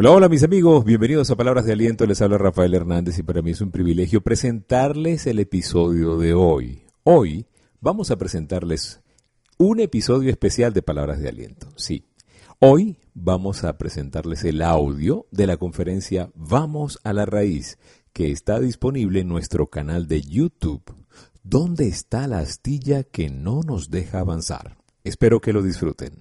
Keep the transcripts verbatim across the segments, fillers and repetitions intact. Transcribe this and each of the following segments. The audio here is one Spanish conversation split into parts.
Hola, hola mis amigos, bienvenidos a Palabras de Aliento, les habla Rafael Hernández y para mí es un privilegio presentarles el episodio de hoy. Hoy vamos a presentarles un episodio especial de Palabras de Aliento, sí. Hoy vamos a presentarles el audio de la conferencia Vamos a la Raíz, que está disponible en nuestro canal de YouTube. ¿Dónde está la astilla que no nos deja avanzar? Espero que lo disfruten.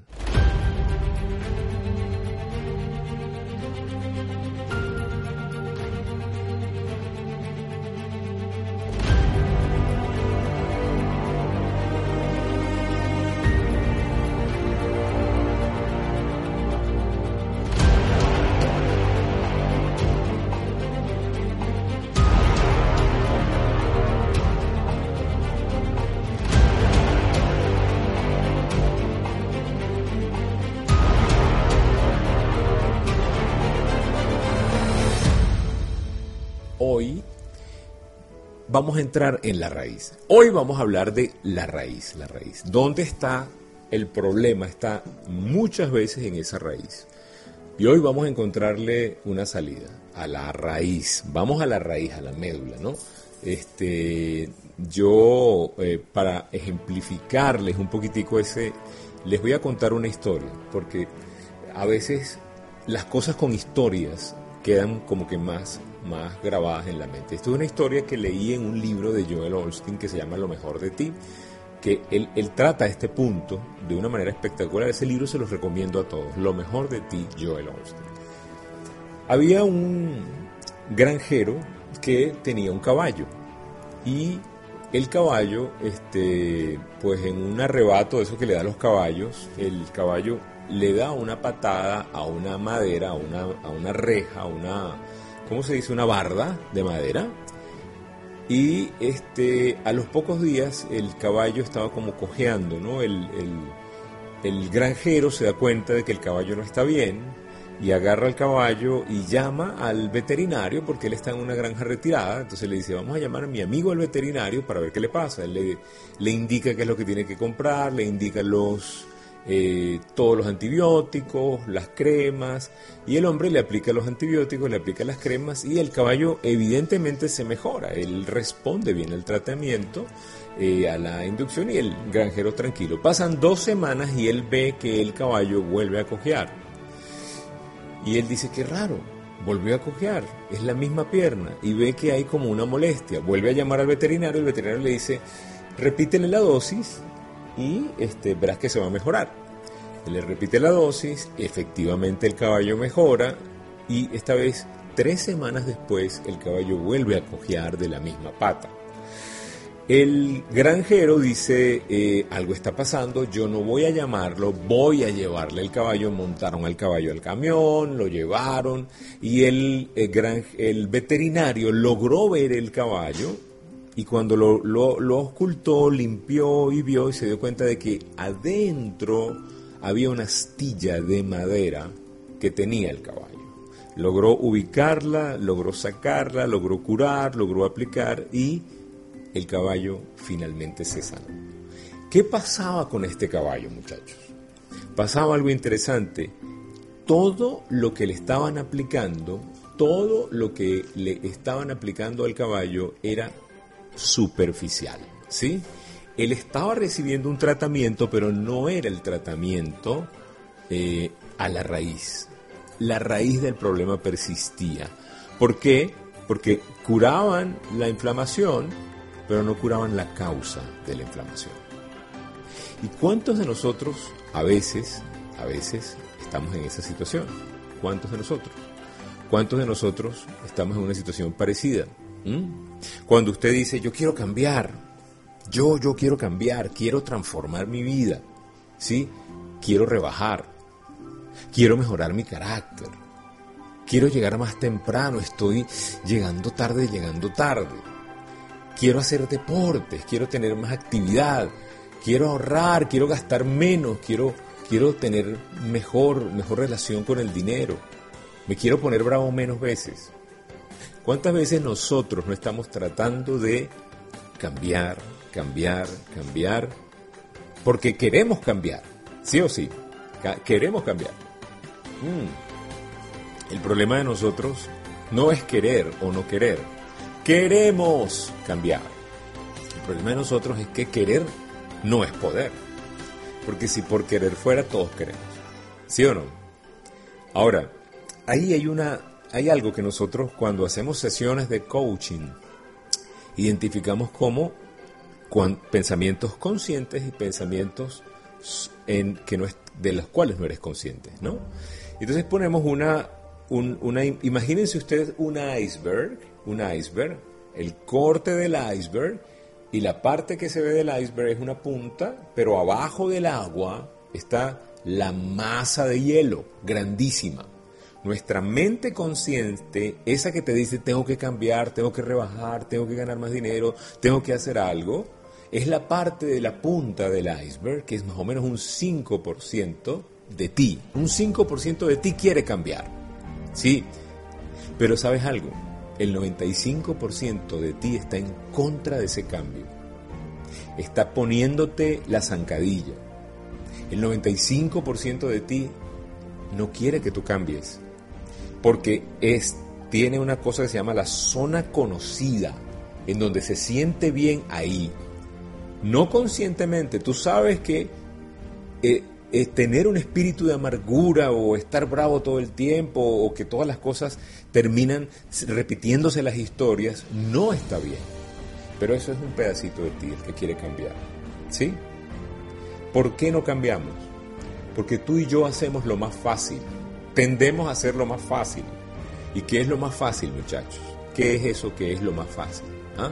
Hoy vamos a entrar en la raíz. Hoy vamos a hablar de la raíz, la raíz. ¿Dónde está el problema? Está muchas veces en esa raíz. Y hoy vamos a encontrarle una salida a la raíz. Vamos a la raíz, a la médula, ¿no? Este, yo, eh, para ejemplificarles un poquitico ese, les voy a contar una historia, porque a veces las cosas con historias quedan como que más... más grabadas en la mente. Esto es una historia que leí en un libro de Joel Osteen que se llama Lo mejor de ti, que él, él trata este punto de una manera espectacular. Ese libro se los recomiendo a todos, Lo mejor de ti, Joel Osteen. Había un granjero que tenía un caballo y el caballo, este, pues en un arrebato de eso que le dan los caballos, el caballo le da una patada a una madera, a una, a una reja, a una... ¿cómo se dice? Una barda de madera. Y este, a los pocos días el caballo estaba como cojeando, ¿no? El, el, el granjero se da cuenta de que el caballo no está bien y agarra el caballo y llama al veterinario porque él está en una granja retirada. Entonces le dice, vamos a llamar a mi amigo el veterinario para ver qué le pasa. Él le, le indica qué es lo que tiene que comprar, le indica los... Eh, todos los antibióticos, las cremas, y el hombre le aplica los antibióticos, le aplica las cremas y el caballo evidentemente se mejora, él responde bien al tratamiento, eh, a la inducción y el granjero tranquilo. Pasan dos semanas y él ve que el caballo vuelve a cojear y él dice, qué raro, volvió a cojear, es la misma pierna, y ve que hay como una molestia, vuelve a llamar al veterinario, el veterinario le dice, repítele la dosis y este, verás que se va a mejorar. Le repite la dosis, efectivamente el caballo mejora y esta vez, tres semanas después, el caballo vuelve a cojear de la misma pata. El granjero dice, eh, algo está pasando, yo no voy a llamarlo, voy a llevarle el caballo. Montaron al caballo al camión, lo llevaron y el, el, gran, el veterinario logró ver el caballo. Y cuando lo, lo, lo auscultó, limpió y vio y se dio cuenta de que adentro había una astilla de madera que tenía el caballo. Logró ubicarla, logró sacarla, logró curar, logró aplicar y el caballo finalmente se sanó. ¿Qué pasaba con este caballo, muchachos? Pasaba algo interesante. Todo lo que le estaban aplicando, todo lo que le estaban aplicando al caballo era superficial, ¿sí? Él estaba recibiendo un tratamiento, pero no era el tratamiento eh, a la raíz. La raíz del problema persistía. ¿Por qué? Porque curaban la inflamación, pero no curaban la causa de la inflamación. ¿Y cuántos de nosotros a veces, a veces estamos en esa situación? ¿Cuántos de nosotros? ¿Cuántos de nosotros estamos en una situación parecida? ¿Mm? Cuando usted dice, yo quiero cambiar, yo, yo quiero cambiar, quiero transformar mi vida, ¿sí? Quiero rebajar, quiero mejorar mi carácter, quiero llegar más temprano, estoy llegando tarde, llegando tarde, quiero hacer deportes, quiero tener más actividad, quiero ahorrar, quiero gastar menos, quiero, quiero tener mejor, mejor relación con el dinero, me quiero poner bravo menos veces. ¿Cuántas veces nosotros no estamos tratando de cambiar, cambiar, cambiar? Porque queremos cambiar, sí o sí, queremos cambiar. Mm. El problema de nosotros no es querer o no querer. Queremos cambiar. El problema de nosotros es que querer no es poder. Porque si por querer fuera, todos queremos. ¿Sí o no? Ahora, ahí hay una, hay algo que nosotros cuando hacemos sesiones de coaching, identificamos como con pensamientos conscientes y pensamientos en que no es, de los cuales no eres consciente, ¿no? Entonces ponemos una, un, una... Imagínense ustedes un iceberg, un iceberg, el corte del iceberg, y la parte que se ve del iceberg es una punta, pero abajo del agua está la masa de hielo, grandísima. Nuestra mente consciente, esa que te dice tengo que cambiar, tengo que rebajar, tengo que ganar más dinero, tengo que hacer algo, es la parte de la punta del iceberg, que es más o menos un cinco por ciento de ti. Un cinco por ciento de ti quiere cambiar, ¿sí? Pero ¿sabes algo? El noventa y cinco por ciento de ti está en contra de ese cambio. Está poniéndote la zancadilla. El noventa y cinco por ciento de ti no quiere que tú cambies. Porque es, tiene una cosa que se llama la zona conocida, en donde se siente bien ahí. No conscientemente, tú sabes que eh, eh, tener un espíritu de amargura o estar bravo todo el tiempo o que todas las cosas terminan repitiéndose las historias, no está bien. Pero eso es un pedacito de ti, el que quiere cambiar, ¿sí? ¿Por qué no cambiamos? Porque tú y yo hacemos lo más fácil, tendemos a hacer lo más fácil. ¿Y qué es lo más fácil, muchachos? ¿Qué es eso que es lo más fácil? ¿Ah?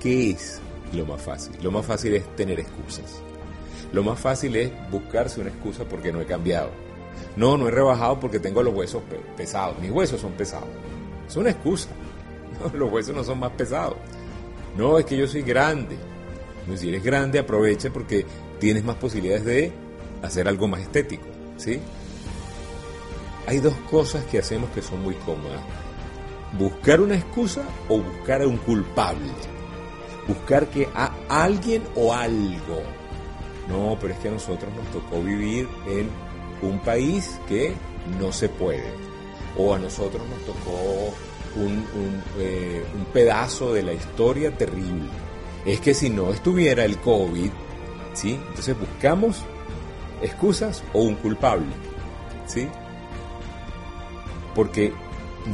¿Qué es? Lo más fácil. Lo más fácil es tener excusas. Lo más fácil es buscarse una excusa porque no he cambiado. No, no he rebajado porque tengo los huesos pesados. Mis huesos son pesados. Es una excusa. No, los huesos no son más pesados. No, es que yo soy grande. No, si eres grande, aprovecha porque tienes más posibilidades de hacer algo más estético, ¿sí? Hay dos cosas que hacemos que son muy cómodas. Buscar una excusa o buscar a un culpable. Buscar que a alguien o algo. No, pero es que a nosotros nos tocó vivir en un país que no se puede. O a nosotros nos tocó un, un, eh, un pedazo de la historia terrible. Es que si no estuviera el COVID, ¿sí? Entonces buscamos excusas o un culpable, ¿sí? Porque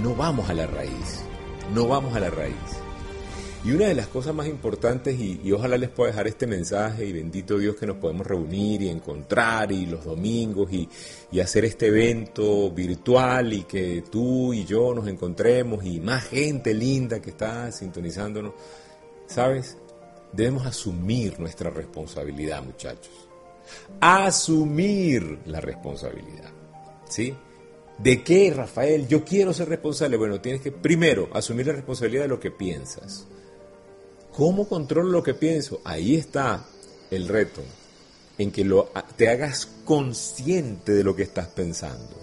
no vamos a la raíz. No vamos a la raíz. Y una de las cosas más importantes, y, y ojalá les pueda dejar este mensaje, y bendito Dios que nos podemos reunir y encontrar, y los domingos, y, y hacer este evento virtual, y que tú y yo nos encontremos, y más gente linda que está sintonizándonos, ¿sabes? Debemos asumir nuestra responsabilidad, muchachos. Asumir la responsabilidad, ¿sí? ¿De qué, Rafael? Yo quiero ser responsable. Bueno, tienes que primero asumir la responsabilidad de lo que piensas. ¿Cómo controlo lo que pienso? Ahí está el reto, en que lo, te hagas consciente de lo que estás pensando.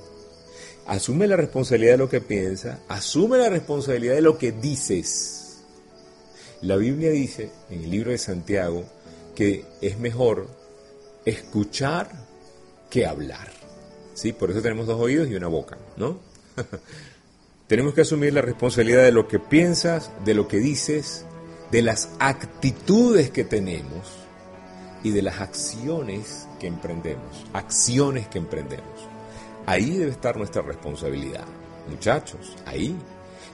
Asume la responsabilidad de lo que piensas, asume la responsabilidad de lo que dices. La Biblia dice, en el libro de Santiago, que es mejor escuchar que hablar. ¿Sí? Por eso tenemos dos oídos y una boca, ¿no? Tenemos que asumir la responsabilidad de lo que piensas, de lo que dices, de las actitudes que tenemos y de las acciones que emprendemos, acciones que emprendemos. Ahí debe estar nuestra responsabilidad, muchachos, ahí.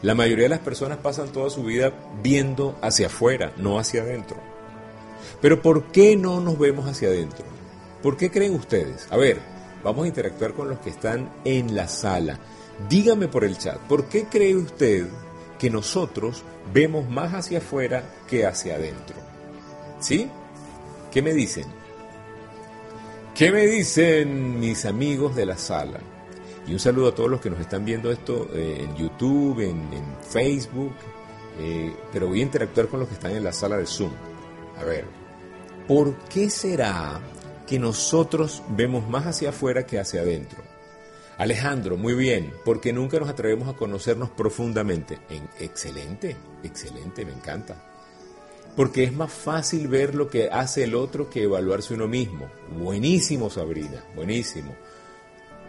La mayoría de las personas pasan toda su vida viendo hacia afuera, no hacia adentro. Pero ¿por qué no nos vemos hacia adentro? ¿Por qué creen ustedes? A ver, vamos a interactuar con los que están en la sala. Dígame por el chat, ¿por qué cree usted que nosotros vemos más hacia afuera que hacia adentro? ¿Sí? ¿Qué me dicen? ¿Qué me dicen mis amigos de la sala? Y un saludo a todos los que nos están viendo esto eh, en YouTube, en, en Facebook, eh, pero voy a interactuar con los que están en la sala de Zoom. A ver, ¿por qué será que nosotros vemos más hacia afuera que hacia adentro? Alejandro, muy bien, porque nunca nos atrevemos a conocernos profundamente. En, excelente, excelente, me encanta. Porque es más fácil ver lo que hace el otro que evaluarse uno mismo. Buenísimo, Sabrina, buenísimo.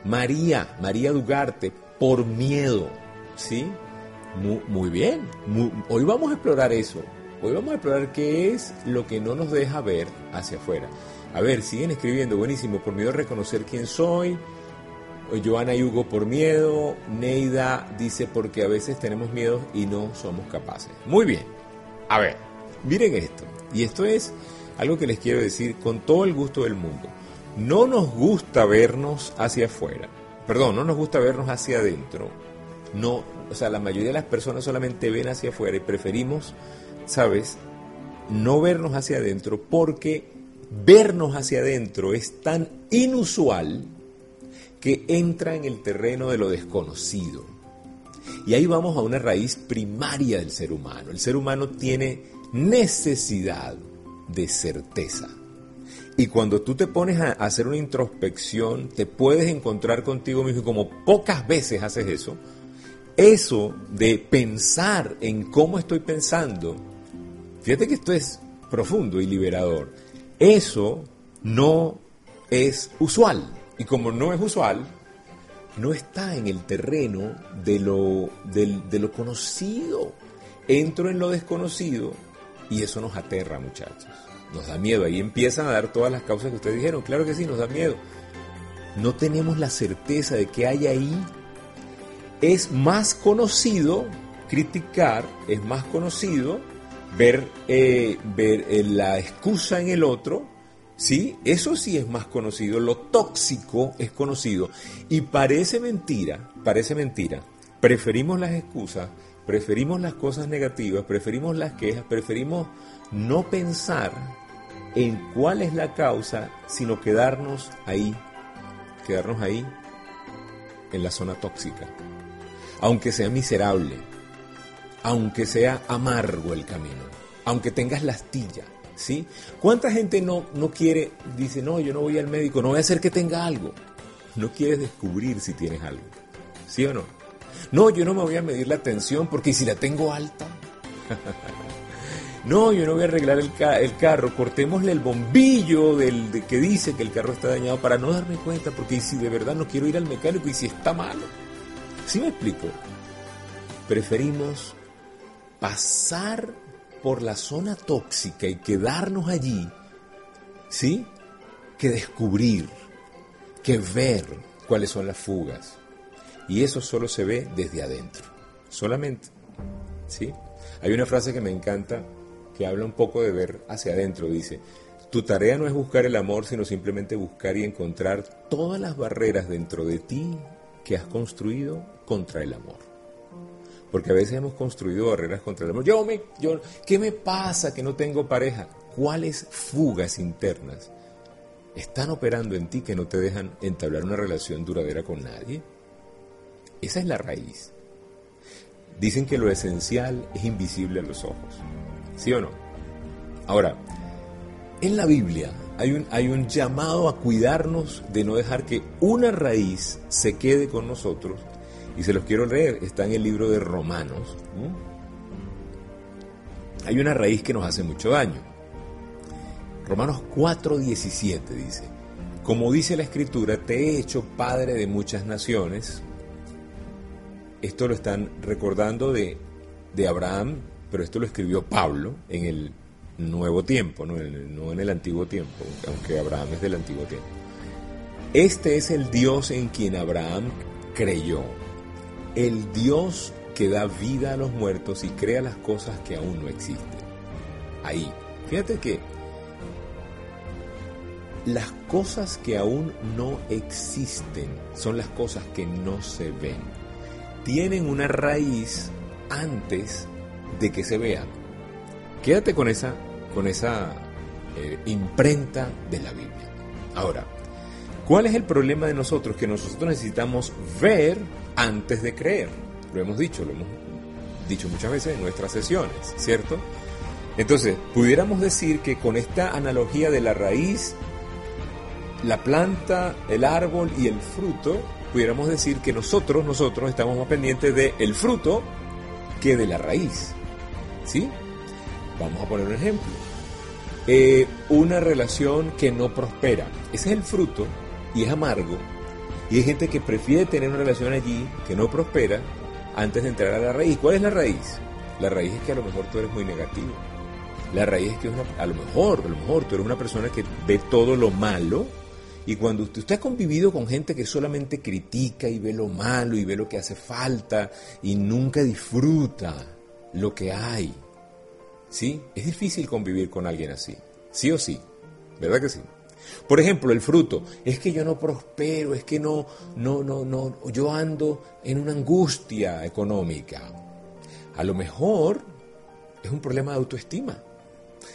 María, María Dugarte, por miedo, ¿sí? Muy, muy bien, muy, hoy vamos a explorar eso, hoy vamos a explorar qué es lo que no nos deja ver hacia afuera. A ver, siguen escribiendo, buenísimo, por miedo a reconocer quién soy. Joana y Hugo, por miedo. Neida dice, porque a veces tenemos miedos y no somos capaces. Muy bien, a ver, miren esto, y esto es algo que les quiero decir con todo el gusto del mundo. No nos gusta vernos hacia afuera, perdón, no nos gusta vernos hacia adentro. No, o sea, la mayoría de las personas solamente ven hacia afuera y preferimos, ¿sabes?, no vernos hacia adentro, porque vernos hacia adentro es tan inusual que entra en el terreno de lo desconocido. Y ahí vamos a una raíz primaria del ser humano. El ser humano tiene necesidad de certeza. Y cuando tú te pones a hacer una introspección, te puedes encontrar contigo mismo, y como pocas veces haces eso, eso de pensar en cómo estoy pensando, fíjate que esto es profundo y liberador, eso no es usual. Y como no es usual, no está en el terreno de lo, de, de lo conocido. Entro en lo desconocido y eso nos aterra, muchachos. Nos da miedo. Ahí empiezan a dar todas las causas que ustedes dijeron. Claro que sí, nos da miedo. No tenemos la certeza de qué hay ahí. Es más conocido criticar, es más conocido ver, eh, ver eh, la excusa en el otro. Sí, eso sí es más conocido, lo tóxico es conocido. Y parece mentira, parece mentira. Preferimos las excusas, preferimos las cosas negativas, preferimos las quejas, preferimos no pensar en cuál es la causa, sino quedarnos ahí, quedarnos ahí en la zona tóxica. Aunque sea miserable, aunque sea amargo el camino, aunque tengas la astilla. ¿Sí? ¿Cuánta gente no, no quiere, dice, no, yo no voy al médico, no voy a hacer que tenga algo? No quieres descubrir si tienes algo, ¿sí o no? No, yo no me voy a medir la tensión porque si la tengo alta. No, yo no voy a arreglar el, ca- el carro, cortémosle el bombillo del, de que dice que el carro está dañado para no darme cuenta, porque si de verdad no quiero ir al mecánico y si está malo. ¿Sí me explico? Preferimos pasar por la zona tóxica y quedarnos allí, ¿sí?, que descubrir, que ver cuáles son las fugas. Y eso solo se ve desde adentro, solamente, ¿sí? Hay una frase que me encanta que habla un poco de ver hacia adentro, dice, tu tarea no es buscar el amor, sino simplemente buscar y encontrar todas las barreras dentro de ti que has construido contra el amor. Porque a veces hemos construido barreras contra el amor. Yo me, yo, ¿qué me pasa que no tengo pareja? ¿Cuáles fugas internas están operando en ti que no te dejan entablar una relación duradera con nadie? Esa es la raíz. Dicen que lo esencial es invisible a los ojos. ¿Sí o no? Ahora, en la Biblia hay un, hay un llamado a cuidarnos de no dejar que una raíz se quede con nosotros. Y se los quiero leer, está en el libro de Romanos. ¿Mm? Hay una raíz que nos hace mucho daño. Romanos cuatro diecisiete dice, como dice la Escritura, te he hecho padre de muchas naciones. Esto lo están recordando de, de Abraham, pero esto lo escribió Pablo en el Nuevo Tiempo, no en el, no en el Antiguo Tiempo, aunque Abraham es del Antiguo Tiempo. Este es el Dios en quien Abraham creyó. El Dios que da vida a los muertos y crea las cosas que aún no existen. Ahí, fíjate que las cosas que aún no existen son las cosas que no se ven. Tienen una raíz antes de que se vean. Quédate con esa, con esa eh, imprenta de la Biblia. Ahora, ¿cuál es el problema de nosotros? Que nosotros necesitamos ver antes de creer. Lo hemos dicho, lo hemos dicho muchas veces en nuestras sesiones, ¿cierto? Entonces, pudiéramos decir que con esta analogía de la raíz, la planta, el árbol y el fruto, pudiéramos decir que nosotros, nosotros estamos más pendientes del fruto que de la raíz, ¿sí? Vamos a poner un ejemplo. Eh, una relación que no prospera. Ese es el fruto y es amargo, Y hay gente que prefiere tener una relación allí que no prospera antes de entrar a la raíz. ¿Cuál es la raíz? La raíz es que a lo mejor tú eres muy negativo. La raíz es que una, a lo mejor, a lo mejor tú eres una persona que ve todo lo malo. Y cuando usted, usted ha convivido con gente que solamente critica y ve lo malo y ve lo que hace falta y nunca disfruta lo que hay, ¿sí? Es difícil convivir con alguien así, sí o sí, ¿verdad que sí? Por ejemplo, el fruto, es que yo no prospero, es que no, no, no, no, yo ando en una angustia económica. A lo mejor es un problema de autoestima.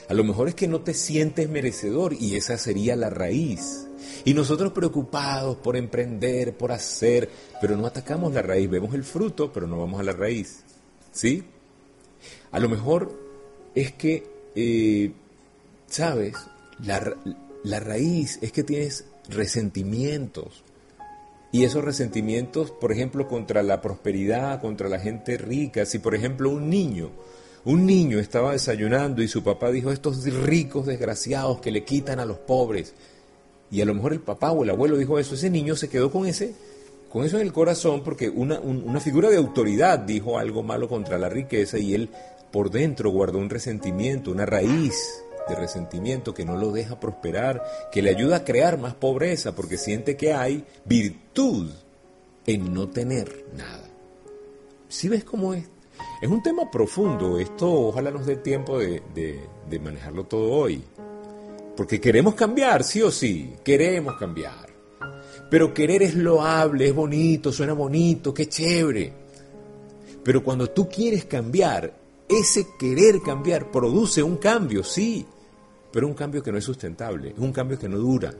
A lo mejor es que no te sientes merecedor y esa sería la raíz. Y nosotros preocupados por emprender, por hacer, pero no atacamos la raíz. Vemos el fruto, pero no vamos a la raíz, ¿sí? A lo mejor es que, eh, ¿sabes? La, la raíz es que tienes resentimientos. Y esos resentimientos, por ejemplo, contra la prosperidad, contra la gente rica. Si, por ejemplo, un niño... Un niño estaba desayunando y su papá dijo, estos ricos desgraciados que le quitan a los pobres. Y a lo mejor el papá o el abuelo dijo eso. Ese niño se quedó con ese, con eso en el corazón porque una, un, una figura de autoridad dijo algo malo contra la riqueza y él por dentro guardó un resentimiento, una raíz de resentimiento que no lo deja prosperar, que le ayuda a crear más pobreza porque siente que hay virtud en no tener nada. ¿Sí ves cómo es? Es un tema profundo, esto ojalá nos dé tiempo de, de, de manejarlo todo hoy, porque queremos cambiar, sí o sí, queremos cambiar, pero querer es loable, es bonito, suena bonito, qué chévere, pero cuando tú quieres cambiar, ese querer cambiar produce un cambio, sí, pero un cambio que no es sustentable, es un cambio que no dura.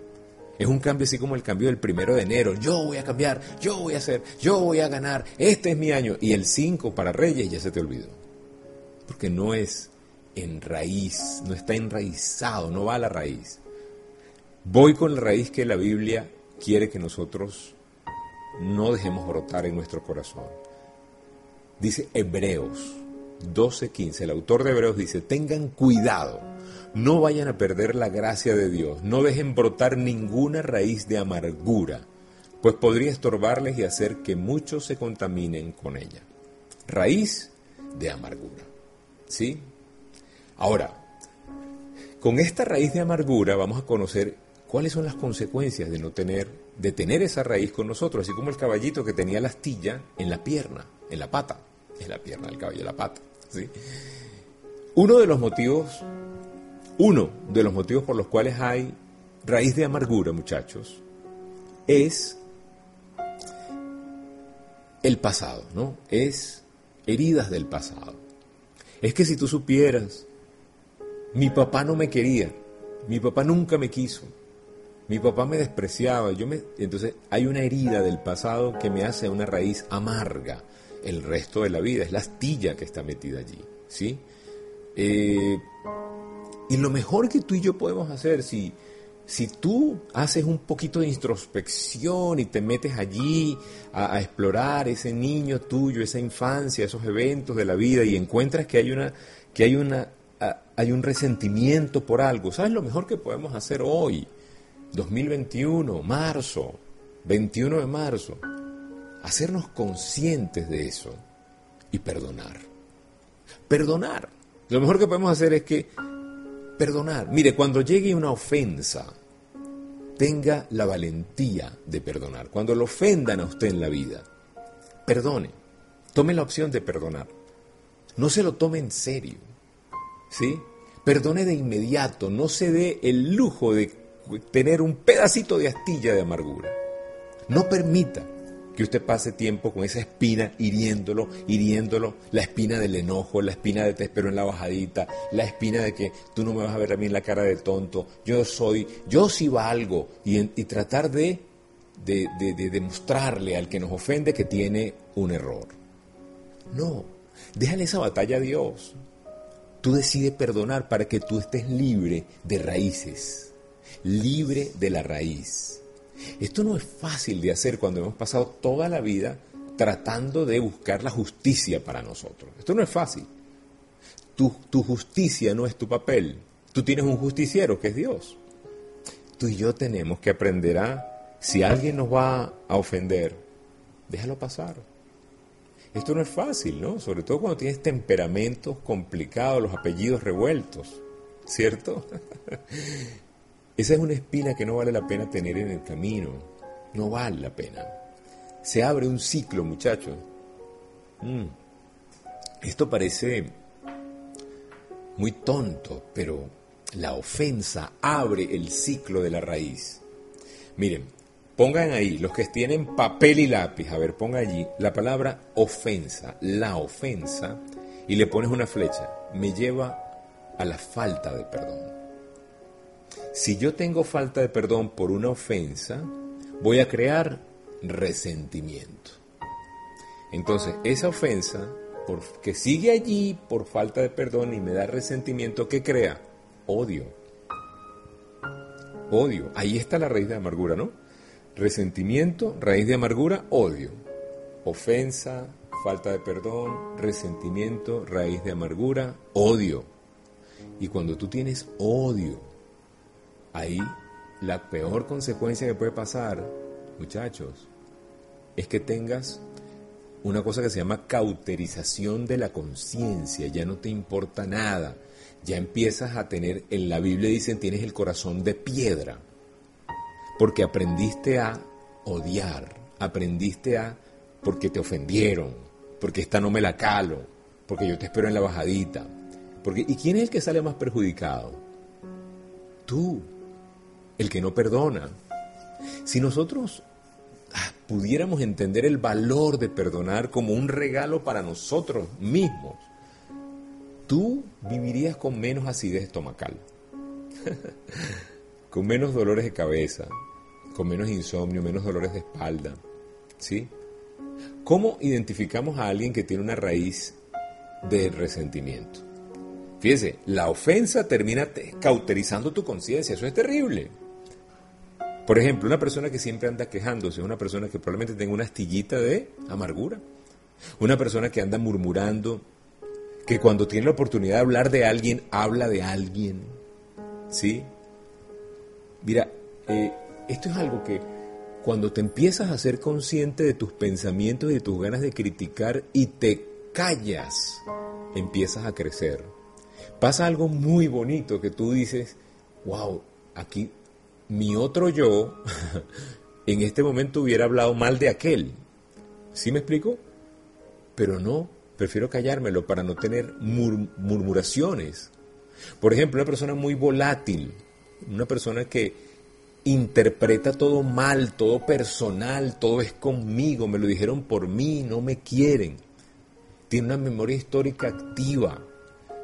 Es un cambio así como el cambio del primero de enero. Yo voy a cambiar, yo voy a hacer, yo voy a ganar. Este es mi año. Y el cinco para Reyes ya se te olvidó. Porque no es en raíz, no está enraizado, no va a la raíz. Voy con la raíz que la Biblia quiere que nosotros no dejemos brotar en nuestro corazón. Dice Hebreos doce quince, el autor de Hebreos dice, tengan cuidado. No vayan a perder la gracia de Dios, no dejen brotar ninguna raíz de amargura, pues podría estorbarles y hacer que muchos se contaminen con ella. Raíz de amargura, ¿sí? Ahora, con esta raíz de amargura vamos a conocer cuáles son las consecuencias de no tener, de tener esa raíz con nosotros, así como el caballito que tenía la astilla en la pierna, en la pata, en la pierna del caballo, en la pata, ¿sí? Uno de los motivos... Uno de los motivos por los cuales hay raíz de amargura, muchachos, es el pasado, ¿no? Es heridas del pasado. Es que si tú supieras, mi papá no me quería, mi papá nunca me quiso, mi papá me despreciaba, yo me... Entonces hay una herida del pasado que me hace una raíz amarga el resto de la vida, es la astilla que está metida allí, ¿sí? Eh... Y lo mejor que tú y yo podemos hacer, si, si tú haces un poquito de introspección y te metes allí a, a explorar ese niño tuyo, esa infancia, esos eventos de la vida y encuentras que hay una, que hay una, a, hay un resentimiento por algo, ¿sabes lo mejor que podemos hacer hoy? dos mil veintiuno, marzo, veintiuno de marzo, hacernos conscientes de eso y perdonar. Perdonar. Lo mejor que podemos hacer es que perdonar. Mire, cuando llegue una ofensa, tenga la valentía de perdonar. Cuando lo ofendan a usted en la vida, perdone. Tome la opción de perdonar. No se lo tome en serio, ¿sí? Perdone de inmediato. No se dé el lujo de tener un pedacito de astilla de amargura. No permita que usted pase tiempo con esa espina hiriéndolo, hiriéndolo, la espina del enojo, la espina de te espero en la bajadita, la espina de que tú no me vas a ver a mí en la cara de tonto, yo soy, yo sí valgo, y, y tratar de, de, de, de demostrarle al que nos ofende que tiene un error. No, déjale esa batalla a Dios. Tú decides perdonar para que tú estés libre de raíces, libre de la raíz. Esto no es fácil de hacer cuando hemos pasado toda la vida tratando de buscar la justicia para nosotros. Esto no es fácil. Tu, tu justicia no es tu papel. Tú tienes un justiciero que es Dios. Tú y yo tenemos que aprender a Si alguien nos va a ofender, déjalo pasar. Esto no es fácil, ¿no? Sobre todo cuando tienes temperamentos complicados, los apellidos revueltos, ¿cierto? Esa es una espina que no vale la pena tener en el camino. No vale la pena. Se abre un ciclo, muchachos. Mm. Esto parece muy tonto, pero la ofensa abre el ciclo de la raíz. Miren, pongan ahí, los que tienen papel y lápiz, a ver, pongan allí la palabra ofensa, la ofensa, y le pones una flecha. Me lleva a la falta de perdón. Si yo tengo falta de perdón por una ofensa, voy a crear resentimiento. Entonces, esa ofensa, porque sigue allí por falta de perdón y me da resentimiento, ¿qué crea? Odio. Odio. Ahí está la raíz de amargura, ¿no? Resentimiento, raíz de amargura, odio. Ofensa, falta de perdón, resentimiento, raíz de amargura, odio. Y cuando tú tienes odio, ahí la peor consecuencia que puede pasar, muchachos, es que tengas una cosa que se llama cauterización de la conciencia. Ya no te importa nada. Ya empiezas a tener, en la Biblia dicen, tienes el corazón de piedra. Porque aprendiste a odiar, aprendiste a, porque te ofendieron, porque esta no me la calo, porque yo te espero en la bajadita. Porque, ¿y quién es el que sale más perjudicado? Tú, el que no perdona. Si nosotros pudiéramos entender el valor de perdonar como un regalo para nosotros mismos, tú vivirías con menos acidez estomacal, con menos dolores de cabeza, con menos insomnio, menos dolores de espalda, ¿sí? ¿Cómo identificamos a alguien que tiene una raíz de resentimiento? Fíjense, la ofensa termina cauterizando tu conciencia, eso es terrible. Por ejemplo, una persona que siempre anda quejándose es una persona que probablemente tenga una astillita de amargura. Una persona que anda murmurando, que cuando tiene la oportunidad de hablar de alguien, habla de alguien. ¿Sí? Mira, eh, esto es algo que cuando te empiezas a ser consciente de tus pensamientos y de tus ganas de criticar y te callas, empiezas a crecer. Pasa algo muy bonito que tú dices, wow, aquí... mi otro yo, en este momento hubiera hablado mal de aquel. ¿Sí me explico? Pero no, prefiero callármelo para no tener mur- murmuraciones. Por ejemplo, una persona muy volátil, una persona que interpreta todo mal, todo personal, todo es conmigo, me lo dijeron por mí, no me quieren. Tiene una memoria histórica activa.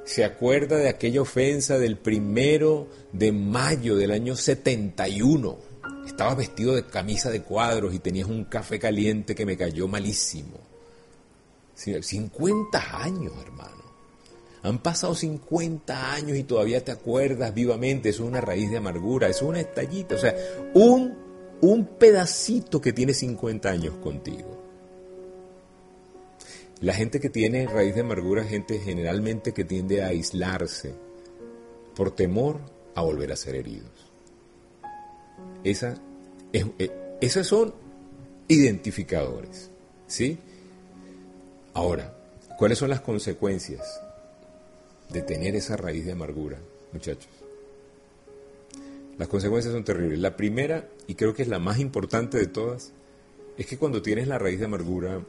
Se acuerda de aquella ofensa del primero de mayo del año setenta y uno. Estabas vestido de camisa de cuadros y tenías un café caliente que me cayó malísimo. cincuenta años, hermano. Han pasado cincuenta años y todavía te acuerdas vivamente. Eso es una raíz de amargura, eso es una estallita. O sea, un, un pedacito que tiene cincuenta años contigo. La gente que tiene raíz de amargura es gente generalmente que tiende a aislarse por temor a volver a ser heridos. Esa, es, es, esos son identificadores, ¿sí? Ahora, ¿cuáles son las consecuencias de tener esa raíz de amargura, muchachos? Las consecuencias son terribles. La primera, y creo que es la más importante de todas, es que cuando tienes la raíz de amargura...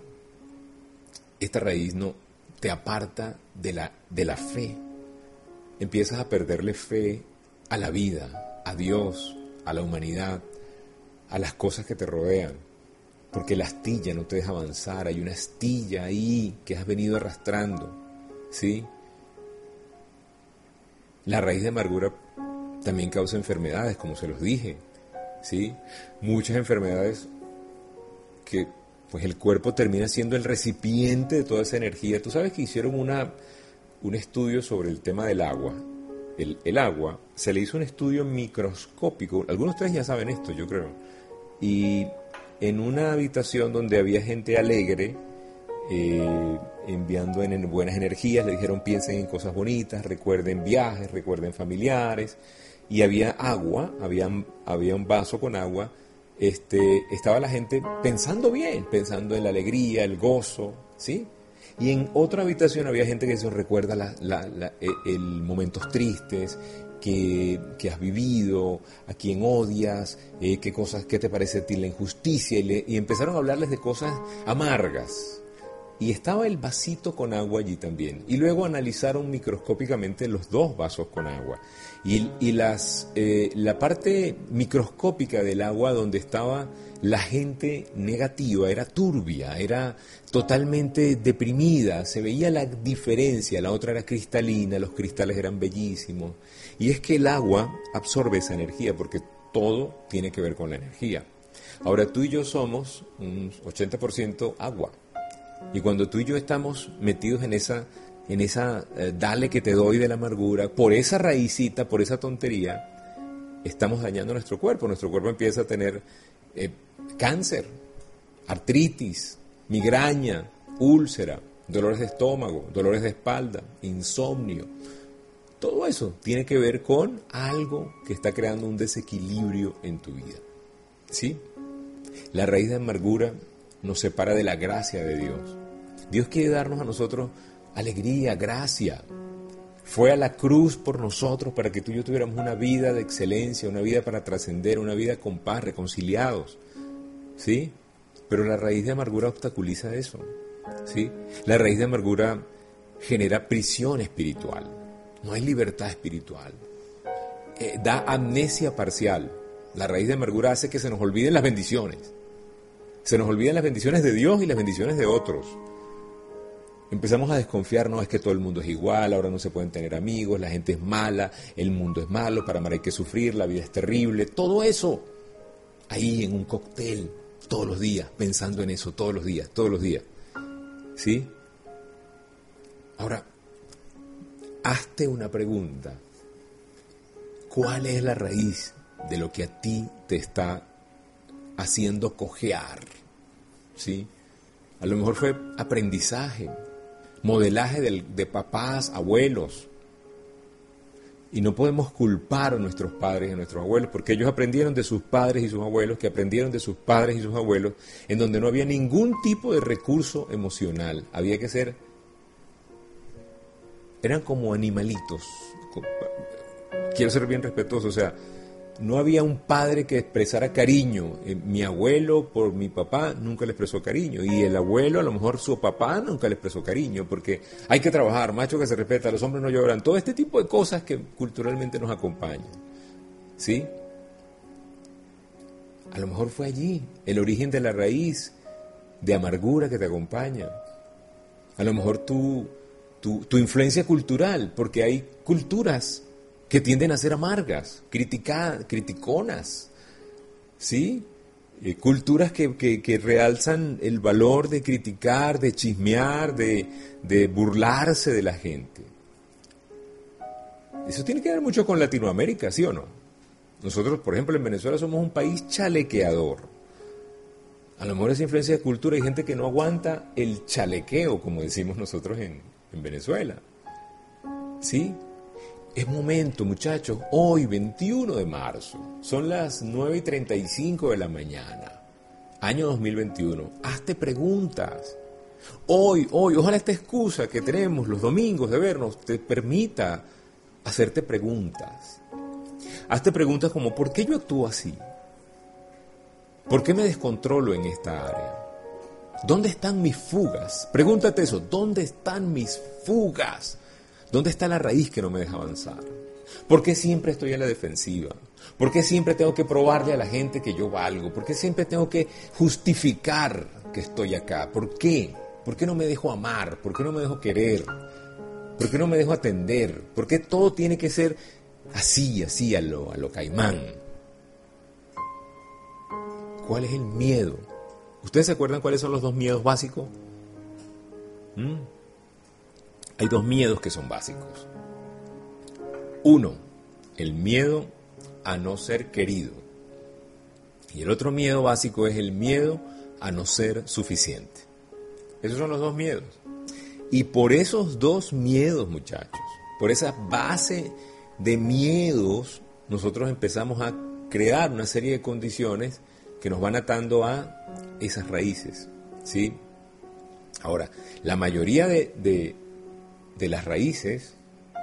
esta raíz no te aparta de la, de la fe. Empiezas a perderle fe a la vida, a Dios, a la humanidad, a las cosas que te rodean. Porque la astilla no te deja avanzar. Hay una astilla ahí que has venido arrastrando, ¿sí? La raíz de amargura también causa enfermedades, como se los dije, ¿sí? Muchas enfermedades que... pues el cuerpo termina siendo el recipiente de toda esa energía. Tú sabes que hicieron una, un estudio sobre el tema del agua. El, el agua, se le hizo un estudio microscópico. Algunos de ustedes ya saben esto, yo creo. Y en una habitación donde había gente alegre, eh, enviando en buenas energías, le dijeron piensen en cosas bonitas, recuerden viajes, recuerden familiares. Y había agua, había, había un vaso con agua. este, estaba la gente pensando bien, pensando en la alegría, el gozo, ¿sí? Y en otra habitación había gente que se recuerda la, la, la, el momentos tristes que, que has vivido, a quien odias, eh, qué cosas, qué te parece a ti la injusticia, y, le, y empezaron a hablarles de cosas amargas. Y estaba el vasito con agua allí también. Y luego analizaron microscópicamente los dos vasos con agua. Y, y las, eh, la parte microscópica del agua donde estaba la gente negativa era turbia, era totalmente deprimida. Se veía la diferencia. La otra era cristalina, los cristales eran bellísimos. Y es que el agua absorbe esa energía porque todo tiene que ver con la energía. Ahora tú y yo somos un ochenta por ciento agua. Y cuando tú y yo estamos metidos en esa, en esa eh, dale que te doy de la amargura, por esa raicita, por esa tontería, estamos dañando nuestro cuerpo. Nuestro cuerpo empieza a tener eh, cáncer, artritis, migraña, úlcera, dolores de estómago, dolores de espalda, insomnio. Todo eso tiene que ver con algo que está creando un desequilibrio en tu vida, ¿sí? La raíz de amargura nos separa de la gracia de Dios. Dios quiere darnos a nosotros alegría, gracia. Fue a la cruz por nosotros para que tú y yo tuviéramos una vida de excelencia, una vida para trascender, una vida con paz, reconciliados, ¿sí? Pero la raíz de amargura obstaculiza eso, ¿sí? La raíz de amargura genera prisión espiritual. No hay libertad espiritual. Eh, da amnesia parcial. La raíz de amargura hace que se nos olviden las bendiciones. Se nos olvidan las bendiciones de Dios y las bendiciones de otros. Empezamos a desconfiar, no, es que todo el mundo es igual, ahora no se pueden tener amigos, la gente es mala, el mundo es malo, para amar hay que sufrir, la vida es terrible, todo eso. Ahí en un cóctel, todos los días, pensando en eso, todos los días, todos los días. ¿Sí? Ahora, hazte una pregunta. ¿Cuál es la raíz de lo que a ti te está haciendo cojear? ¿Sí? A lo mejor fue aprendizaje, modelaje de, de papás, abuelos. Y no podemos culpar a nuestros padres y a nuestros abuelos, porque ellos aprendieron de sus padres y sus abuelos, que aprendieron de sus padres y sus abuelos, en donde no había ningún tipo de recurso emocional. Había que ser... Eran como animalitos. Quiero ser bien respetuoso, o sea... No había un padre que expresara cariño. Mi abuelo por mi papá nunca le expresó cariño. Y el abuelo, a lo mejor su papá nunca le expresó cariño. Porque hay que trabajar, macho que se respeta, los hombres no lloran. Todo este tipo de cosas que culturalmente nos acompañan. ¿Sí? A lo mejor fue allí el origen de la raíz de amargura que te acompaña. A lo mejor tu, tu, tu influencia cultural. Porque hay culturas que tienden a ser amargas, criticadas, criticonas, ¿sí? Eh, culturas que, que, que realzan el valor de criticar, de chismear, de, de burlarse de la gente. Eso tiene que ver mucho con Latinoamérica, ¿sí o no? Nosotros, por ejemplo, en Venezuela somos un país chalequeador. A lo mejor esa influencia de cultura, hay gente que no aguanta el chalequeo, como decimos nosotros en, en Venezuela, ¿sí? Es momento, muchachos, hoy veintiuno de marzo, son las nueve y treinta y cinco de la mañana, año dos mil veintiuno, hazte preguntas. Hoy, hoy, ojalá esta excusa que tenemos los domingos de vernos te permita hacerte preguntas. Hazte preguntas como, ¿por qué yo actúo así? ¿Por qué me descontrolo en esta área? ¿Dónde están mis fugas? Pregúntate eso, ¿dónde están mis fugas? ¿Dónde está la raíz que no me deja avanzar? ¿Por qué siempre estoy a la defensiva? ¿Por qué siempre tengo que probarle a la gente que yo valgo? ¿Por qué siempre tengo que justificar que estoy acá? ¿Por qué? ¿Por qué no me dejo amar? ¿Por qué no me dejo querer? ¿Por qué no me dejo atender? ¿Por qué todo tiene que ser así, así, a lo, a lo Caimán? ¿Cuál es el miedo? ¿Ustedes se acuerdan cuáles son los dos miedos básicos? ¿Mm? Hay dos miedos que son básicos. Uno, el miedo a no ser querido. Y el otro miedo básico es el miedo a no ser suficiente. Esos son los dos miedos. Y por esos dos miedos, muchachos, por esa base de miedos, nosotros empezamos a crear una serie de condiciones que nos van atando a esas raíces, ¿sí? Ahora, la mayoría de, de, de las raíces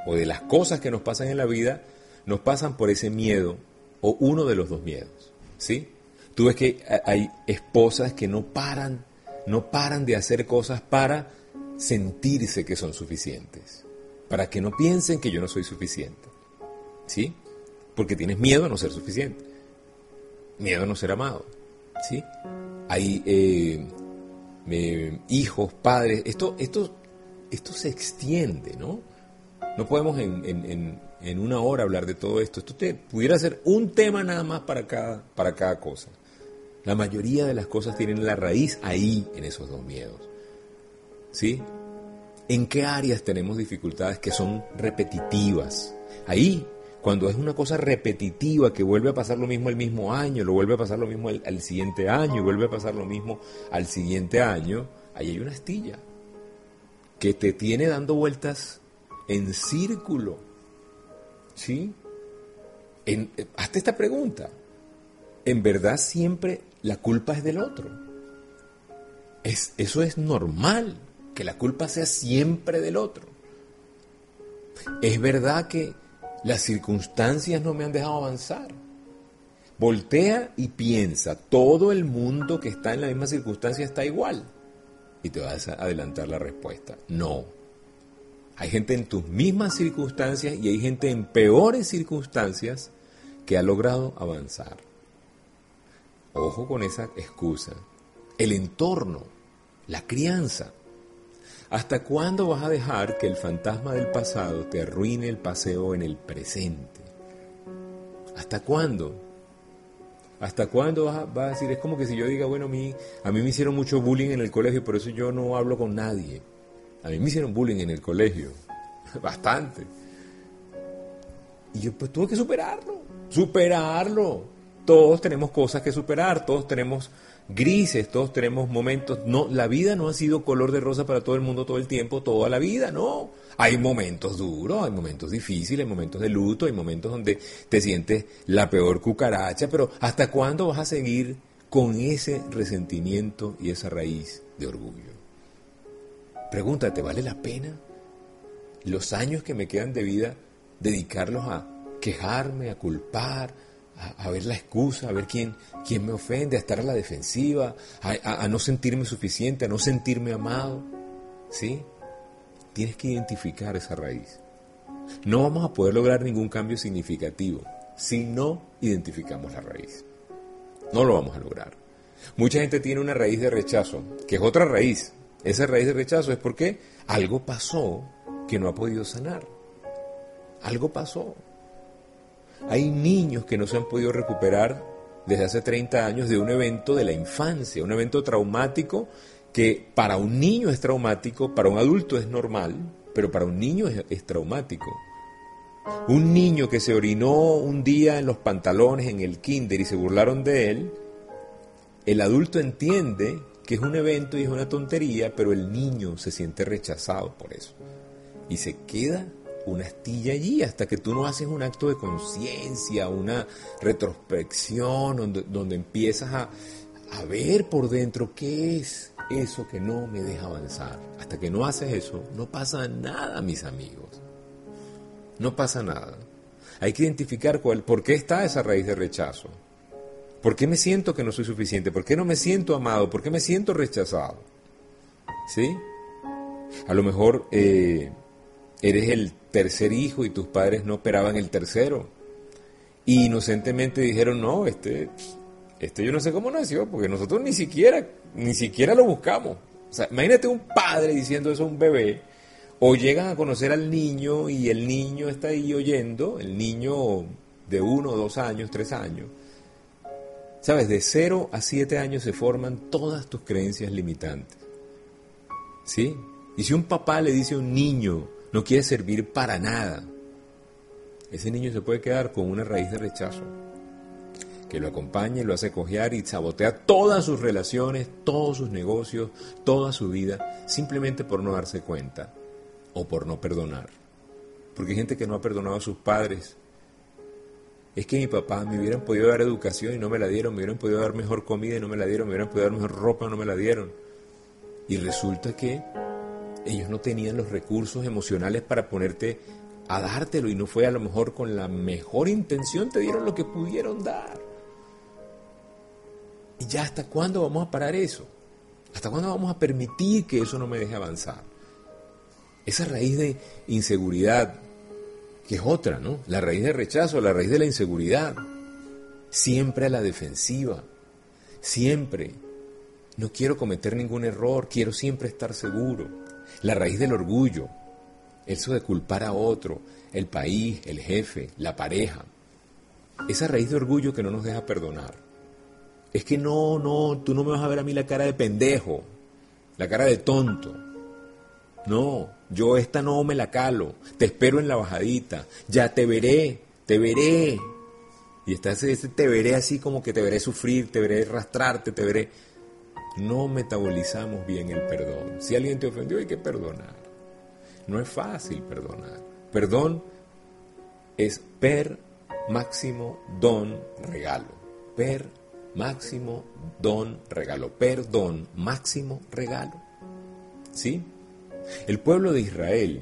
o de las cosas que nos pasan en la vida nos pasan por ese miedo o uno de los dos miedos, ¿sí? Tú ves que hay esposas que no paran, no paran de hacer cosas para sentirse que son suficientes, para que no piensen que yo no soy suficiente, ¿sí? Porque tienes miedo a no ser suficiente, miedo a no ser amado, ¿sí? Hay eh, eh, hijos, padres, esto, esto, esto se extiende, ¿no? No podemos en, en, en, en una hora hablar de todo esto. Esto te pudiera ser un tema nada más para cada, para cada cosa. La mayoría de las cosas tienen la raíz ahí, en esos dos miedos, ¿sí? ¿En qué áreas tenemos dificultades que son repetitivas? Ahí, cuando es una cosa repetitiva, que vuelve a pasar lo mismo el mismo año, lo vuelve a pasar lo mismo al, al siguiente año, y vuelve a pasar lo mismo al siguiente año, ahí hay una astilla que te tiene dando vueltas en círculo, ¿sí? En, hazte esta pregunta. ¿En verdad siempre la culpa es del otro? ¿Es, eso es normal, que la culpa sea siempre del otro? ¿Es verdad que las circunstancias no me han dejado avanzar? Voltea y piensa, todo el mundo que está en la misma circunstancia está igual. Y te vas a adelantar la respuesta. No. Hay gente en tus mismas circunstancias y hay gente en peores circunstancias que ha logrado avanzar. Ojo con esa excusa. El entorno, la crianza. ¿Hasta cuándo vas a dejar que el fantasma del pasado te arruine el paseo en el presente? ¿Hasta cuándo? ¿Hasta cuándo vas a, vas a decir? Es como que si yo diga, bueno, a mí, a mí me hicieron mucho bullying en el colegio, por eso yo no hablo con nadie. A mí me hicieron bullying en el colegio, bastante. Y yo pues tuve que superarlo, superarlo. Todos tenemos cosas que superar, todos tenemos grises, todos tenemos momentos. No, la vida no ha sido color de rosa para todo el mundo todo el tiempo, toda la vida, no. Hay momentos duros, hay momentos difíciles, hay momentos de luto, hay momentos donde te sientes la peor cucaracha, pero ¿hasta cuándo vas a seguir con ese resentimiento y esa raíz de orgullo? Pregúntate, ¿vale la pena los años que me quedan de vida dedicarlos a quejarme, a culpar, a, a ver la excusa, a ver quién, quién me ofende, a estar a la defensiva, a, a, a no sentirme suficiente, a no sentirme amado? ¿Sí? Tienes que identificar esa raíz. No vamos a poder lograr ningún cambio significativo si no identificamos la raíz. No lo vamos a lograr. Mucha gente tiene una raíz de rechazo, que es otra raíz. Esa raíz de rechazo es porque algo pasó que no ha podido sanar. Algo pasó. Hay niños que no se han podido recuperar desde hace treinta años de un evento de la infancia, un evento traumático que para un niño es traumático, para un adulto es normal, pero para un niño es, es traumático. Un niño que se orinó un día en los pantalones en el kinder y se burlaron de él, el adulto entiende que es un evento y es una tontería, pero el niño se siente rechazado por eso. Y se queda una astilla allí hasta que tú no haces un acto de conciencia, una retrospección, donde, donde empiezas a, a ver por dentro qué es eso que no me deja avanzar. Hasta que no haces eso, no pasa nada, mis amigos. No pasa nada. Hay que identificar cuál, por qué está esa raíz de rechazo. ¿Por qué me siento que no soy suficiente? ¿Por qué no me siento amado? ¿Por qué me siento rechazado? ¿Sí? A lo mejor eh, eres el tercer hijo y tus padres no operaban el tercero. Y inocentemente dijeron, no, este, este yo no sé cómo nació, porque nosotros ni siquiera, ni siquiera lo buscamos. O sea, imagínate un padre diciendo eso a un bebé. O llegan a conocer al niño y el niño está ahí oyendo, el niño de uno, dos años, tres años. ¿Sabes? De cero a siete años se forman todas tus creencias limitantes, ¿sí? Y si un papá le dice a un niño, no quiere servir para nada, ese niño se puede quedar con una raíz de rechazo, que lo acompaña y lo hace cojear y sabotea todas sus relaciones, todos sus negocios, toda su vida, simplemente por no darse cuenta o por no perdonar. Porque hay gente que no ha perdonado a sus padres, es que mi papá me hubieran podido dar educación y no me la dieron, me hubieran podido dar mejor comida y no me la dieron, me hubieran podido dar mejor ropa y no me la dieron. Y resulta que ellos no tenían los recursos emocionales para ponerte a dártelo, y no fue a lo mejor con la mejor intención, te dieron lo que pudieron dar. ¿Y ya hasta cuándo vamos a parar eso? ¿Hasta cuándo vamos a permitir que eso no me deje avanzar? Esa raíz de inseguridad, que es otra, ¿no? La raíz del rechazo, la raíz de la inseguridad. Siempre a la defensiva, siempre. No quiero cometer ningún error, quiero siempre estar seguro. La raíz del orgullo, eso de culpar a otro, el país, el jefe, la pareja. Esa raíz de orgullo que no nos deja perdonar. Es que no, no, tú no me vas a ver a mí la cara de pendejo, la cara de tonto. No, yo esta no me la calo, te espero en la bajadita, ya te veré, te veré. Y estás ese te veré así como que te veré sufrir, te veré arrastrarte, te veré. No metabolizamos bien el perdón. Si alguien te ofendió, hay que perdonar. No es fácil perdonar. Perdón es per máximo don regalo. Per máximo don regalo, perdón, máximo regalo. ¿Sí? El pueblo de Israel,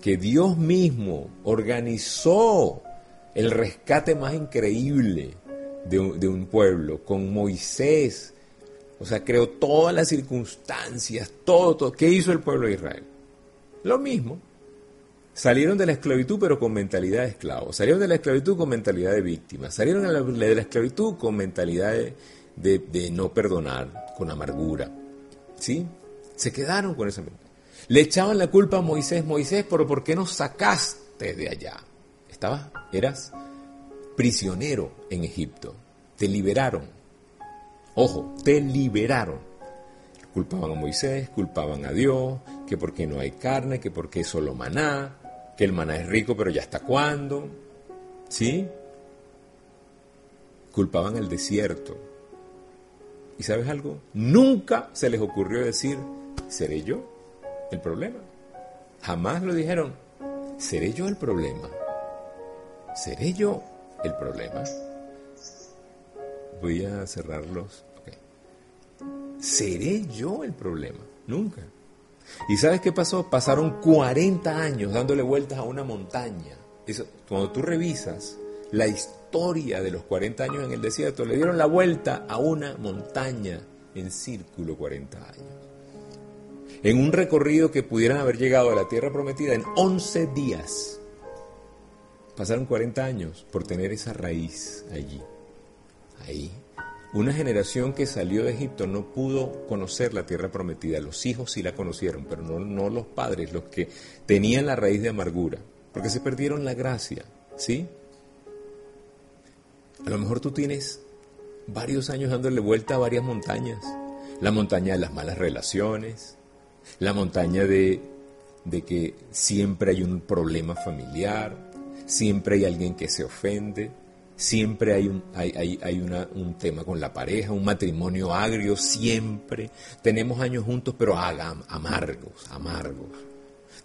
que Dios mismo organizó el rescate más increíble de, de un pueblo, con Moisés, o sea, creó todas las circunstancias, todo, todo. ¿Qué hizo el pueblo de Israel? Lo mismo. Salieron de la esclavitud pero con mentalidad de esclavo. Salieron de la esclavitud con mentalidad de víctima. Salieron de la, de la esclavitud con mentalidad de, de, de no perdonar, con amargura. ¿Sí? Se quedaron con esa mentalidad. Le echaban la culpa a Moisés. Moisés, ¿pero por qué nos sacaste de allá? Estabas, eras prisionero en Egipto. Te liberaron. Ojo, te liberaron. Culpaban a Moisés, culpaban a Dios, que por qué no hay carne, que por qué solo maná, que el maná es rico, pero ya hasta cuándo, ¿sí? Culpaban el desierto. ¿Y sabes algo? Nunca se les ocurrió decir, ¿seré yo el problema? Jamás lo dijeron, ¿seré yo el problema? ¿Seré yo el problema? Voy a cerrarlos. Okay. ¿Seré yo el problema? Nunca. ¿Y sabes qué pasó? Pasaron cuarenta años dándole vueltas a una montaña. Eso, cuando tú revisas la historia de los cuarenta años en el desierto, le dieron la vuelta a una montaña en círculo cuarenta años. En un recorrido que pudieran haber llegado a la tierra prometida en once días. Pasaron cuarenta años por tener esa raíz allí. Ahí. Una generación que salió de Egipto no pudo conocer la tierra prometida. Los hijos sí la conocieron, pero no, no los padres, los que tenían la raíz de amargura, porque se perdieron la gracia, ¿sí? A lo mejor tú tienes varios años dándole vuelta a varias montañas. La montaña de las malas relaciones, la montaña de, de que siempre hay un problema familiar, siempre hay alguien que se ofende. Siempre hay, un, hay, hay, hay una, un tema con la pareja, un matrimonio agrio, siempre. Tenemos años juntos, pero hagan, amargos, amargos.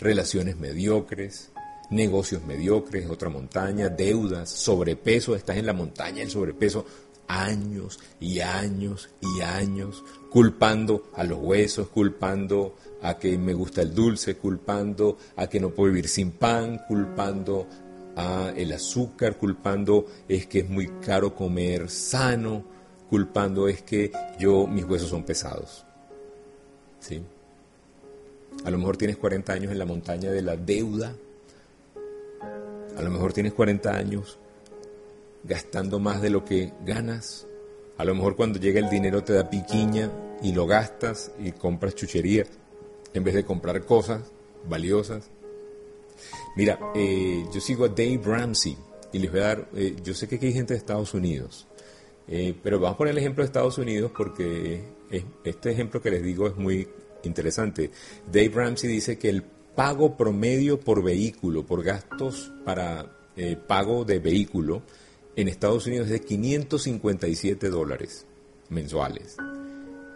Relaciones mediocres, negocios mediocres, otra montaña, deudas, sobrepeso, estás en la montaña del sobrepeso. Años y años y años, culpando a los huesos, culpando a que me gusta el dulce, culpando a que no puedo vivir sin pan, culpando a el azúcar, culpando es que es muy caro comer sano, culpando es que yo, mis huesos son pesados. ¿Sí? A lo mejor tienes cuarenta años en la montaña de la deuda, a lo mejor tienes cuarenta años gastando más de lo que ganas, a lo mejor cuando llega el dinero te da piquiña y lo gastas y compras chuchería en vez de comprar cosas valiosas. Mira, eh, yo sigo a Dave Ramsey y les voy a dar, eh, yo sé que aquí hay gente de Estados Unidos, eh, pero vamos a poner el ejemplo de Estados Unidos porque es, este ejemplo que les digo es muy interesante. Dave Ramsey dice que el pago promedio por vehículo, por gastos para eh, pago de vehículo en Estados Unidos es de quinientos cincuenta y siete dólares mensuales.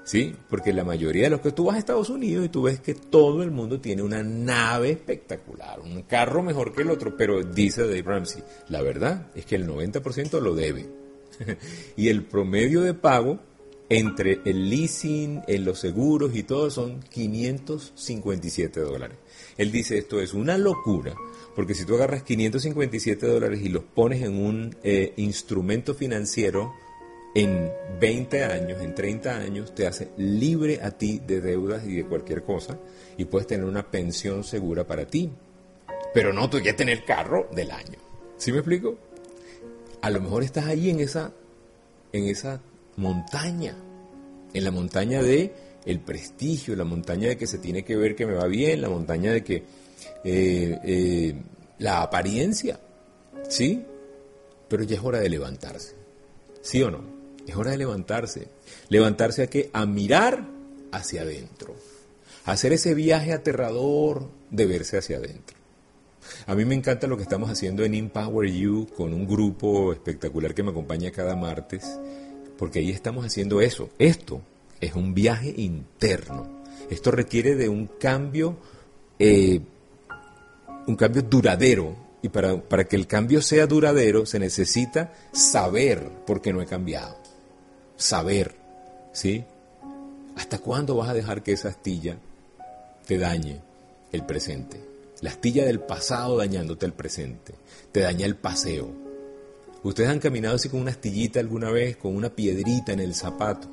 ¿sí? Porque la mayoría de los que tú vas a Estados Unidos y tú ves que todo el mundo tiene una nave espectacular, un carro mejor que el otro, pero dice Dave Ramsey, la verdad es que el noventa por ciento lo debe. Y el promedio de pago entre el leasing, en los seguros y todo son quinientos cincuenta y siete dólares. Él dice, esto es una locura, porque si tú agarras quinientos cincuenta y siete dólares y los pones en un eh, instrumento financiero, en veinte años, en treinta años, te hace libre a ti de deudas y de cualquier cosa, y puedes tener una pensión segura para ti. Pero no, tú ya tienes el carro del año. ¿Sí me explico? A lo mejor estás ahí en esa, en esa montaña, en la montaña de el prestigio, la montaña de que se tiene que ver que me va bien, la montaña de que eh, eh, la apariencia, ¿sí? Pero ya es hora de levantarse, ¿sí o no? Es hora de levantarse. Levantarse a que a mirar hacia adentro. Hacer ese viaje aterrador de verse hacia adentro. A mí me encanta lo que estamos haciendo en Empower You con un grupo espectacular que me acompaña cada martes, porque ahí estamos haciendo eso. Esto es un viaje interno. Esto requiere de un cambio, eh, un cambio duradero. Y para, para que el cambio sea duradero se necesita saber por qué no he cambiado. Saber, ¿sí? ¿Hasta cuándo vas a dejar que esa astilla te dañe el presente? La astilla del pasado dañándote el presente, te daña el paseo. Ustedes han caminado así con una astillita alguna vez, con una piedrita en el zapato.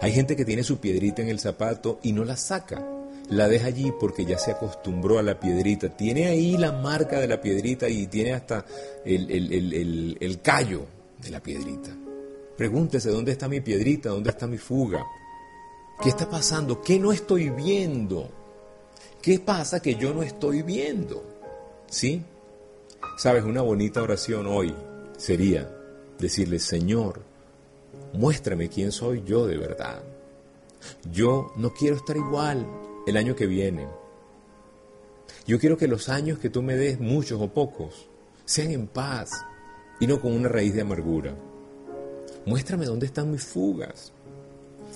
Hay gente que tiene su piedrita en el zapato y no la saca, la deja allí porque ya se acostumbró a la piedrita, tiene ahí la marca de la piedrita y tiene hasta el, el, el, el, el callo de la piedrita. Pregúntese, ¿dónde está mi piedrita? ¿Dónde está mi fuga? ¿Qué está pasando? ¿Qué no estoy viendo? ¿Qué pasa que yo no estoy viendo? ¿Sí? ¿Sabes? Una bonita oración hoy sería decirle, Señor, muéstrame quién soy yo de verdad. Yo no quiero estar igual el año que viene. Yo quiero que los años que tú me des, muchos o pocos, sean en paz y no con una raíz de amargura. Muéstrame dónde están mis fugas.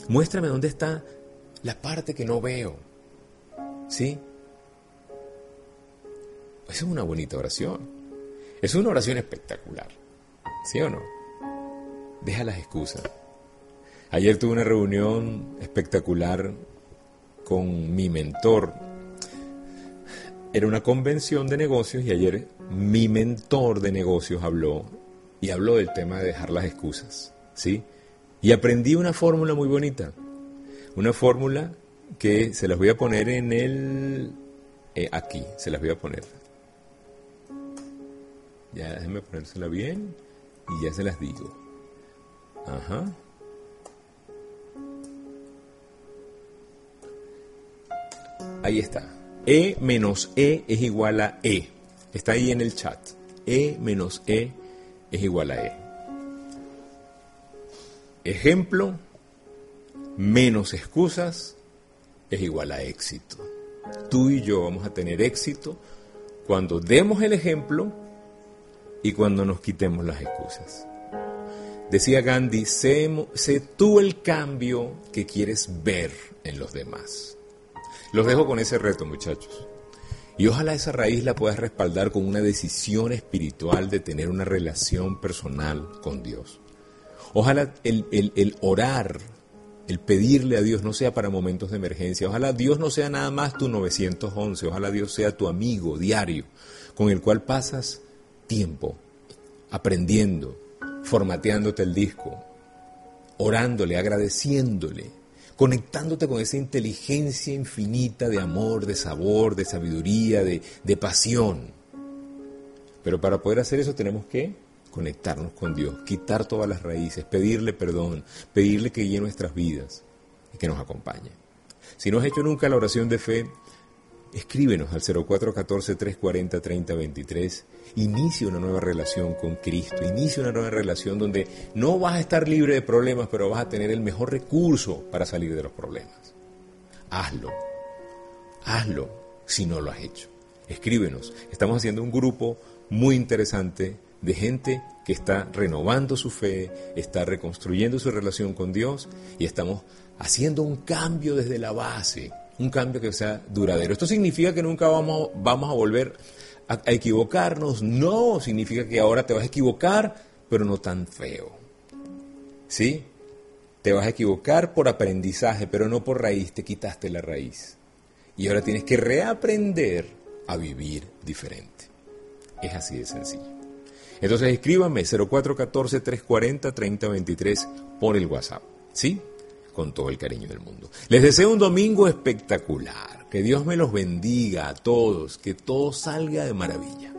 Muéstrame dónde está la parte que no veo. ¿Sí? Esa es una bonita oración. Es una oración espectacular. ¿Sí o no? Deja las excusas. Ayer tuve una reunión espectacular con mi mentor. Era una convención de negocios y ayer mi mentor de negocios habló y habló del tema de dejar las excusas, ¿sí? Y aprendí una fórmula muy bonita, una fórmula que se las voy a poner en el eh, aquí, se las voy a poner. Ya déjenme ponérsela bien y ya se las digo. Ajá. Ahí está. E menos E es igual a E. Está ahí en el chat. E menos E es igual a E. Ejemplo, menos excusas es igual a éxito. Tú y yo vamos a tener éxito cuando demos el ejemplo y cuando nos quitemos las excusas. Decía Gandhi, sé, sé tú el cambio que quieres ver en los demás. Los dejo con ese reto, muchachos. Y ojalá esa raíz la puedas respaldar con una decisión espiritual de tener una relación personal con Dios. Ojalá el, el, el orar, el pedirle a Dios no sea para momentos de emergencia. Ojalá Dios no sea nada más tu nueve once. Ojalá Dios sea tu amigo diario, con el cual pasas tiempo aprendiendo, formateándote el disco, orándole, agradeciéndole, conectándote con esa inteligencia infinita de amor, de sabor, de sabiduría, de, de pasión. Pero para poder hacer eso tenemos que conectarnos con Dios, quitar todas las raíces, pedirle perdón, pedirle que guíe nuestras vidas y que nos acompañe. Si no has hecho nunca la oración de fe, escríbenos al cero cuatro uno cuatro, tres cuatro cero, tres cero dos tres. Inicia una nueva relación con Cristo. Inicia una nueva relación donde no vas a estar libre de problemas, pero vas a tener el mejor recurso para salir de los problemas. Hazlo. Hazlo si no lo has hecho. Escríbenos. Estamos haciendo un grupo muy interesante de gente que está renovando su fe, está reconstruyendo su relación con Dios, y estamos haciendo un cambio desde la base, un cambio que sea duradero. Esto significa que nunca vamos, vamos a volver a, a equivocarnos, no, significa que ahora te vas a equivocar, pero no tan feo, ¿sí? Te vas a equivocar por aprendizaje, pero no por raíz, te quitaste la raíz. Y ahora tienes que reaprender a vivir diferente. Es así de sencillo. Entonces escríbame cero cuatro uno cuatro, tres cuatro cero, tres cero dos tres por el WhatsApp, ¿sí? Con todo el cariño del mundo. Les deseo un domingo espectacular. Que Dios me los bendiga a todos. Que todo salga de maravilla.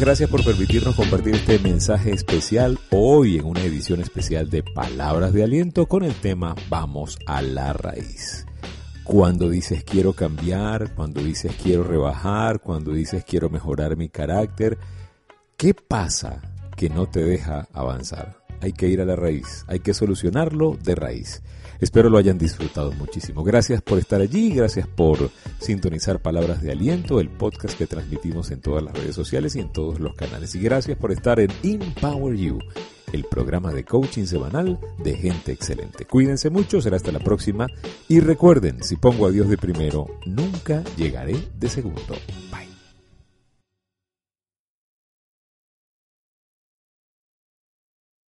Gracias por permitirnos compartir este mensaje especial hoy en una edición especial de Palabras de Aliento con el tema Vamos a la Raíz. Cuando dices quiero cambiar, cuando dices quiero rebajar, cuando dices quiero mejorar mi carácter, ¿qué pasa que no te deja avanzar? Hay que ir a la raíz, hay que solucionarlo de raíz. Espero lo hayan disfrutado muchísimo. Gracias por estar allí, gracias por sintonizar Palabras de Aliento, el podcast que transmitimos en todas las redes sociales y en todos los canales. Y gracias por estar en Empower You, el programa de coaching semanal de gente excelente. Cuídense mucho, será hasta la próxima. Y recuerden, si pongo a Dios de primero, nunca llegaré de segundo. Bye.